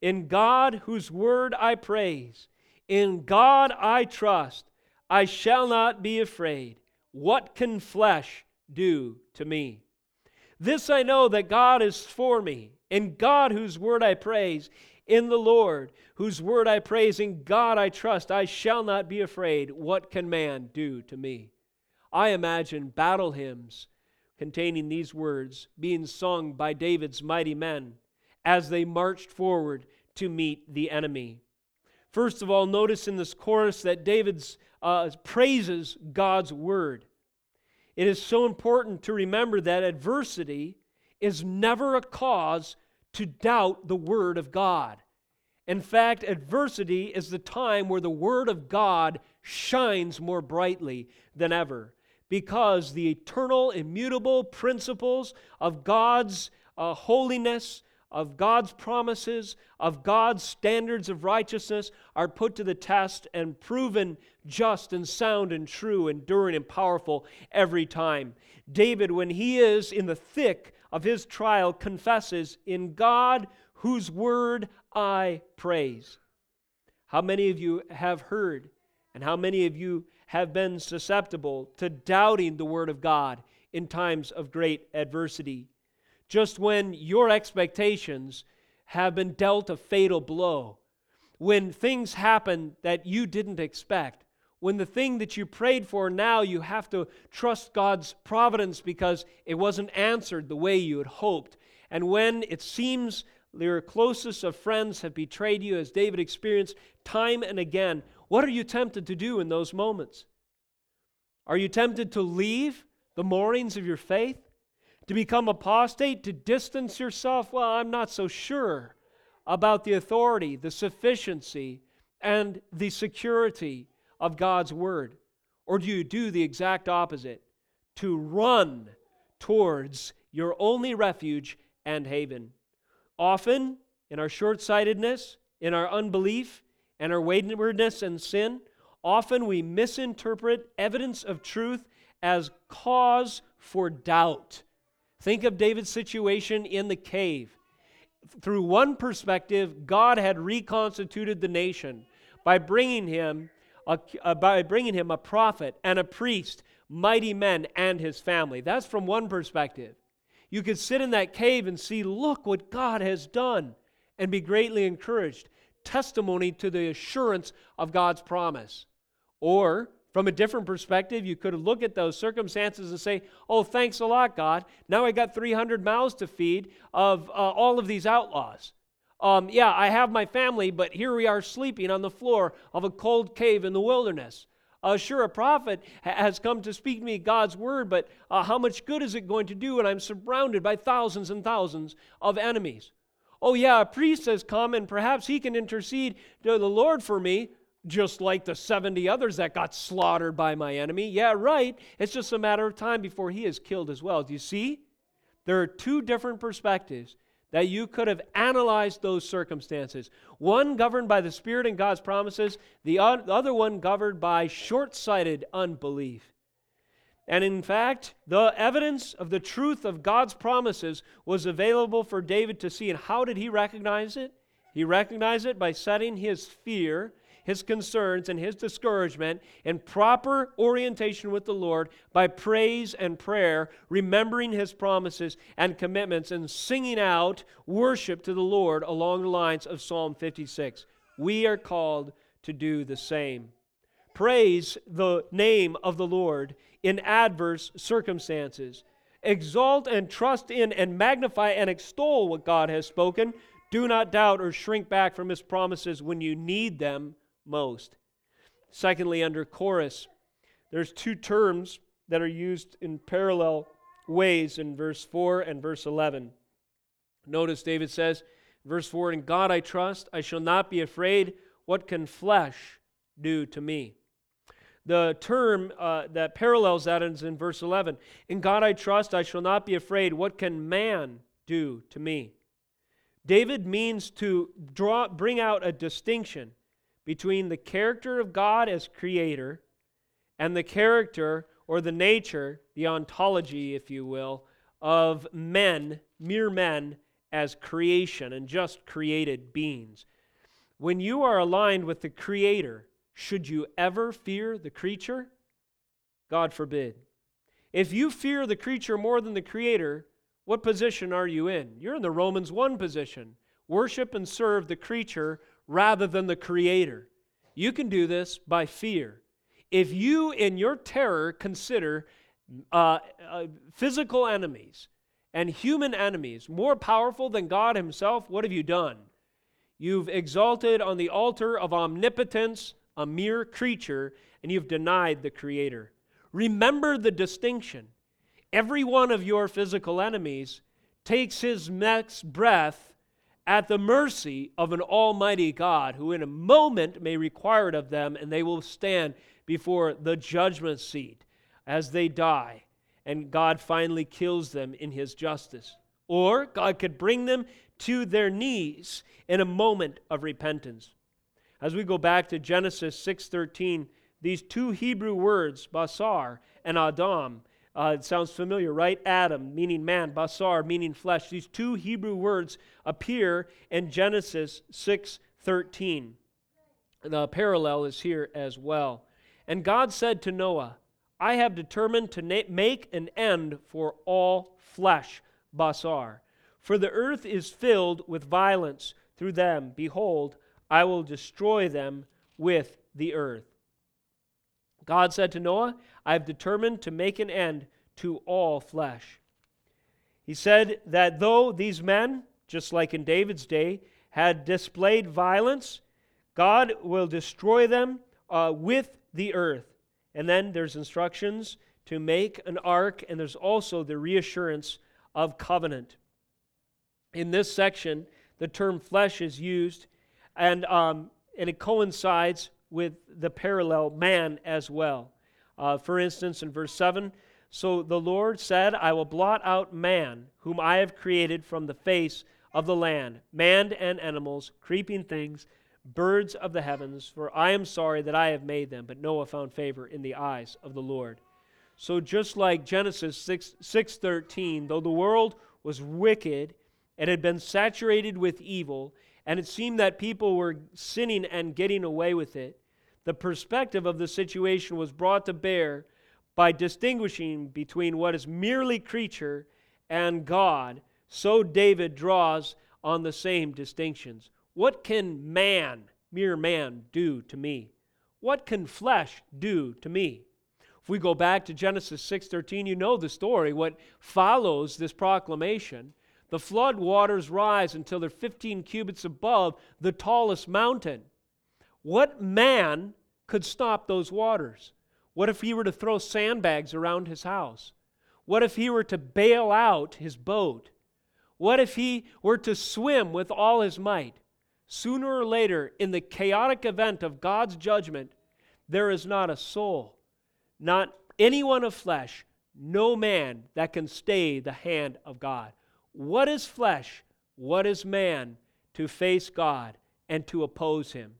"In God whose word I praise, in God I trust, I shall not be afraid. What can flesh do to me? This I know that God is for me, in God whose word I praise, in the Lord whose word I praise, in God I trust, I shall not be afraid. What can man do to me?" I imagine battle hymns containing these words being sung by David's mighty men as they marched forward to meet the enemy. First of all, notice in this chorus that David uh, praises God's word. It is so important to remember that adversity is never a cause to doubt the Word of God. In fact, adversity is the time where the Word of God shines more brightly than ever, because the eternal, immutable principles of God's uh, holiness, of God's promises, of God's standards of righteousness are put to the test and proven just and sound and true, enduring and powerful every time. David, when he is in the thick of his trial, confesses, "In God, whose word I praise." How many of you have heard, and how many of you have been susceptible to doubting the word of God in times of great adversity? Just when your expectations have been dealt a fatal blow, when things happen that you didn't expect, when the thing that you prayed for, now you have to trust God's providence because it wasn't answered the way you had hoped, and when it seems your closest of friends have betrayed you, as David experienced time and again, what are you tempted to do in those moments? Are you tempted to leave the moorings of your faith? To become apostate? To distance yourself? Well, I'm not so sure about the authority, the sufficiency, and the security of God's Word. Or do you do the exact opposite? To run towards your only refuge and haven. Often, in our short-sightedness, in our unbelief, and our waywardness and sin, often we misinterpret evidence of truth as cause for doubt. Think of David's situation in the cave. Through one perspective, God had reconstituted the nation by bringing him a, uh, by bringing him a prophet and a priest, mighty men, and his family. That's from one perspective. You could sit in that cave and see, look what God has done, and be greatly encouraged. Testimony to the assurance of God's promise. Or, from a different perspective, you could look at those circumstances and say, oh, thanks a lot, God. Now I got three hundred mouths to feed of uh, all of these outlaws. Um, yeah, I have my family, but here we are sleeping on the floor of a cold cave in the wilderness. Uh, sure, a prophet ha- has come to speak to me God's word, but uh, how much good is it going to do when I'm surrounded by thousands and thousands of enemies? Oh yeah, a priest has come, and perhaps he can intercede to the Lord for me, just like the seventy others that got slaughtered by my enemy. Yeah, right. It's just a matter of time before he is killed as well. Do you see? There are two different perspectives that you could have analyzed those circumstances. One governed by the Spirit and God's promises, the other one governed by short-sighted unbelief. And in fact, the evidence of the truth of God's promises was available for David to see. And how did he recognize it? He recognized it by setting his fear, his concerns, and his discouragement in proper orientation with the Lord by praise and prayer, remembering his promises and commitments, and singing out worship to the Lord along the lines of Psalm fifty-six. We are called to do the same. Praise the name of the Lord in adverse circumstances. Exalt and trust in and magnify and extol what God has spoken. Do not doubt or shrink back from His promises when you need them most. Secondly, under chorus, there's two terms that are used in parallel ways in verse four and verse eleven. Notice David says, verse four, "In God I trust, I shall not be afraid. What can flesh do to me?" The term uh, that parallels that is in verse eleven. "In God I trust, I shall not be afraid. What can man do to me?" David means to draw, bring out a distinction between the character of God as creator and the character or the nature, the ontology, if you will, of men, mere men, as creation and just created beings. When you are aligned with the Creator, should you ever fear the creature? God forbid. If you fear the creature more than the Creator, what position are you in? You're in the Romans one position. Worship and serve the creature rather than the Creator. You can do this by fear. If you, in your terror, consider uh, uh, physical enemies and human enemies more powerful than God Himself, what have you done? You've exalted on the altar of omnipotence a mere creature, and you've denied the Creator. Remember the distinction. Every one of your physical enemies takes his next breath at the mercy of an almighty God, who in a moment may require it of them, and they will stand before the judgment seat as they die, and God finally kills them in his justice. Or God could bring them to their knees in a moment of repentance. As we go back to Genesis six thirteen, these two Hebrew words, basar and adam, uh, it sounds familiar, right? Adam, meaning man, basar, meaning flesh. These two Hebrew words appear in Genesis six thirteen. The parallel is here as well. And God said to Noah, I have determined to na- make an end for all flesh, basar. For the earth is filled with violence through them. Behold, I will destroy them with the earth. God said to Noah, I have determined to make an end to all flesh. He said that though these men, just like in David's day, had displayed violence, God will destroy them uh, with the earth. And then there's instructions to make an ark, and there's also the reassurance of covenant. In this section, the term flesh is used, and um, and it coincides with the parallel man as well. Uh, for instance, in verse seven, so the Lord said, I will blot out man, whom I have created from the face of the land, man and animals, creeping things, birds of the heavens, for I am sorry that I have made them. But Noah found favor in the eyes of the Lord. So just like Genesis six thirteen, though the world was wicked and had been saturated with evil, and it seemed that people were sinning and getting away with it, the perspective of the situation was brought to bear by distinguishing between what is merely creature and God. So David draws on the same distinctions. What can man, mere man, do to me? What can flesh do to me? If we go back to Genesis six thirteen, you know the story, what follows this proclamation. The flood waters rise until they're fifteen cubits above the tallest mountain. What man could stop those waters? What if he were to throw sandbags around his house? What if he were to bail out his boat? What if he were to swim with all his might? Sooner or later, in the chaotic event of God's judgment, there is not a soul, not anyone of flesh, no man that can stay the hand of God. What is flesh? What is man to face God and to oppose him?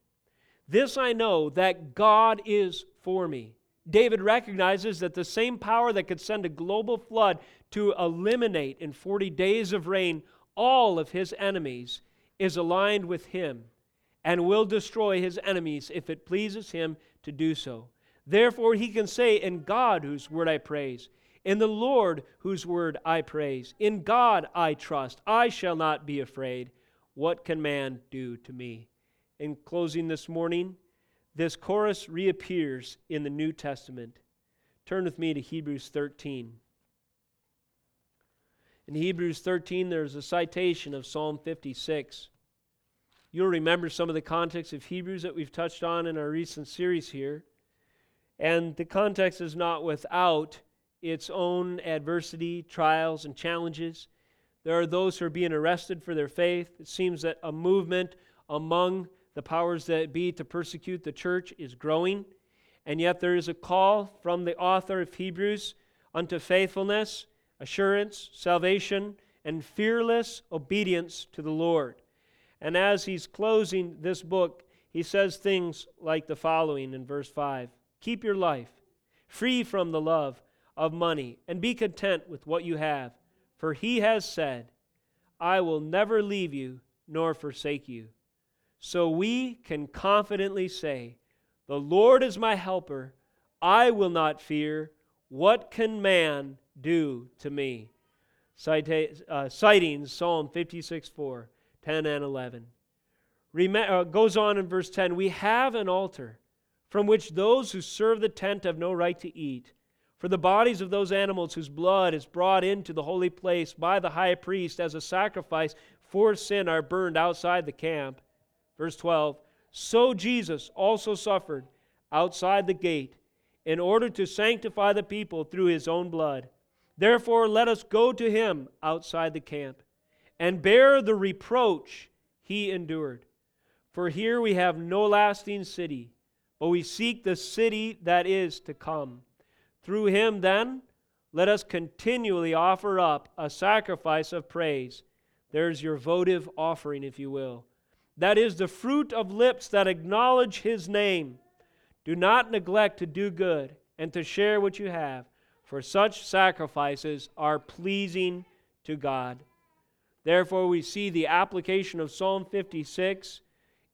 This I know, that God is for me. David recognizes that the same power that could send a global flood to eliminate in forty days of rain all of his enemies is aligned with him and will destroy his enemies if it pleases him to do so. Therefore he can say, in God whose word I praise, in the Lord whose word I praise, in God I trust, I shall not be afraid. What can man do to me? In closing this morning, this chorus reappears in the New Testament. Turn with me to Hebrews thirteen. In Hebrews thirteen, there's a citation of Psalm fifty-six. You'll remember some of the context of Hebrews that we've touched on in our recent series here. And the context is not without its own adversity, trials, and challenges. There are those who are being arrested for their faith. It seems that a movement among the powers that be to persecute the church is growing. And yet there is a call from the author of Hebrews unto faithfulness, assurance, salvation, and fearless obedience to the Lord. And as he's closing this book, he says things like the following in verse five. Keep your life free from the love of money, and be content with what you have. For he has said, I will never leave you nor forsake you. So we can confidently say, the Lord is my helper. I will not fear. What can man do to me? Cita- uh, citing Psalm fifty-six four, ten and eleven. Rem- uh, goes on in verse ten, we have an altar from which those who serve the tent have no right to eat. For the bodies of those animals whose blood is brought into the holy place by the high priest as a sacrifice for sin are burned outside the camp. Verse twelve, so Jesus also suffered outside the gate in order to sanctify the people through his own blood. Therefore, let us go to him outside the camp and bear the reproach he endured. For here we have no lasting city, but we seek the city that is to come. Through him, then, let us continually offer up a sacrifice of praise. There's your votive offering, if you will. That is the fruit of lips that acknowledge his name. Do not neglect to do good and to share what you have, for such sacrifices are pleasing to God. Therefore, we see the application of Psalm fifty-six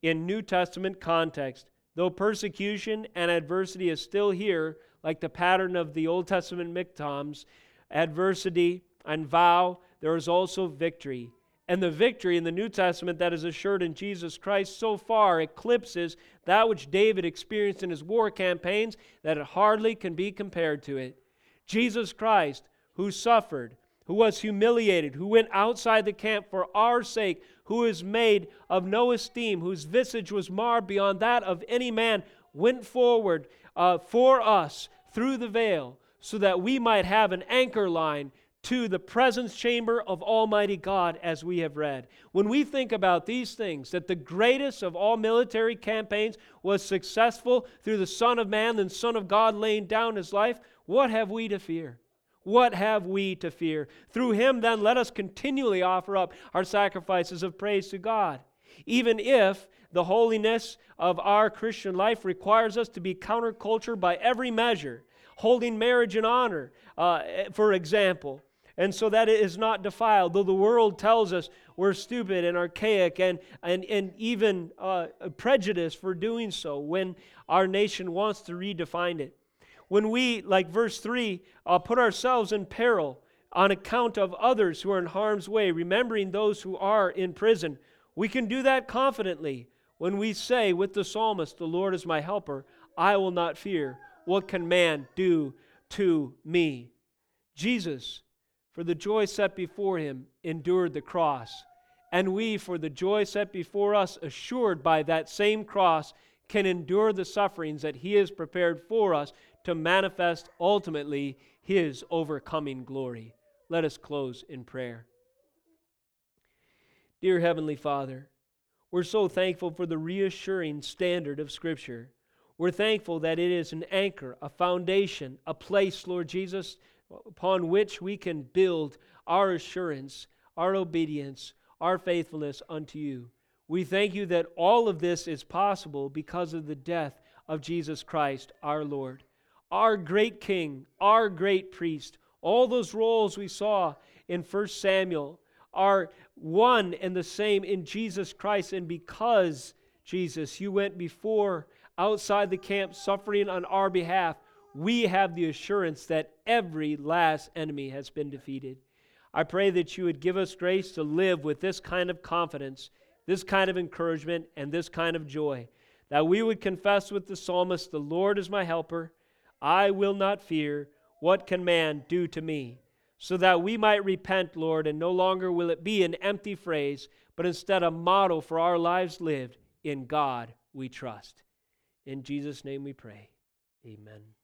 in New Testament context. Though persecution and adversity is still here, like the pattern of the Old Testament Miktams, adversity and vow, there is also victory. And the victory in the New Testament that is assured in Jesus Christ so far eclipses that which David experienced in his war campaigns, that it hardly can be compared to it. Jesus Christ, who suffered, who was humiliated, who went outside the camp for our sake, who is made of no esteem, whose visage was marred beyond that of any man, went forward uh, for us through the veil, so that we might have an anchor line to the presence chamber of Almighty God, as we have read. When we think about these things, that the greatest of all military campaigns was successful through the Son of Man and Son of God laying down his life, what have we to fear? What have we to fear? Through him, then, let us continually offer up our sacrifices of praise to God, even if the holiness of our Christian life requires us to be counterculture by every measure, holding marriage in honor, uh, for example, and so that it is not defiled, though the world tells us we're stupid and archaic and, and, and even uh, prejudiced for doing so when our nation wants to redefine it. When we, like verse three, uh, put ourselves in peril on account of others who are in harm's way, remembering those who are in prison, we can do that confidently when we say with the psalmist, "The Lord is my helper, I will not fear. What can man do to me?" Jesus, for the joy set before him, endured the cross. And we, for the joy set before us, assured by that same cross, can endure the sufferings that he has prepared for us to manifest ultimately his overcoming glory. Let us close in prayer. Dear Heavenly Father, we're so thankful for the reassuring standard of Scripture. We're thankful that it is an anchor, a foundation, a place, Lord Jesus, upon which we can build our assurance, our obedience, our faithfulness unto you. We thank you that all of this is possible because of the death of Jesus Christ, our Lord, our great King, our great Priest. All those roles we saw in First Samuel are one and the same in Jesus Christ. And because, Jesus, you went before outside the camp suffering on our behalf, we have the assurance that every last enemy has been defeated. I pray that you would give us grace to live with this kind of confidence, this kind of encouragement, and this kind of joy, that we would confess with the psalmist, "The Lord is my helper, I will not fear. What can man do to me?" So that we might repent, Lord, and no longer will it be an empty phrase, but instead a model for our lives lived. In God we trust. In Jesus' name we pray. Amen.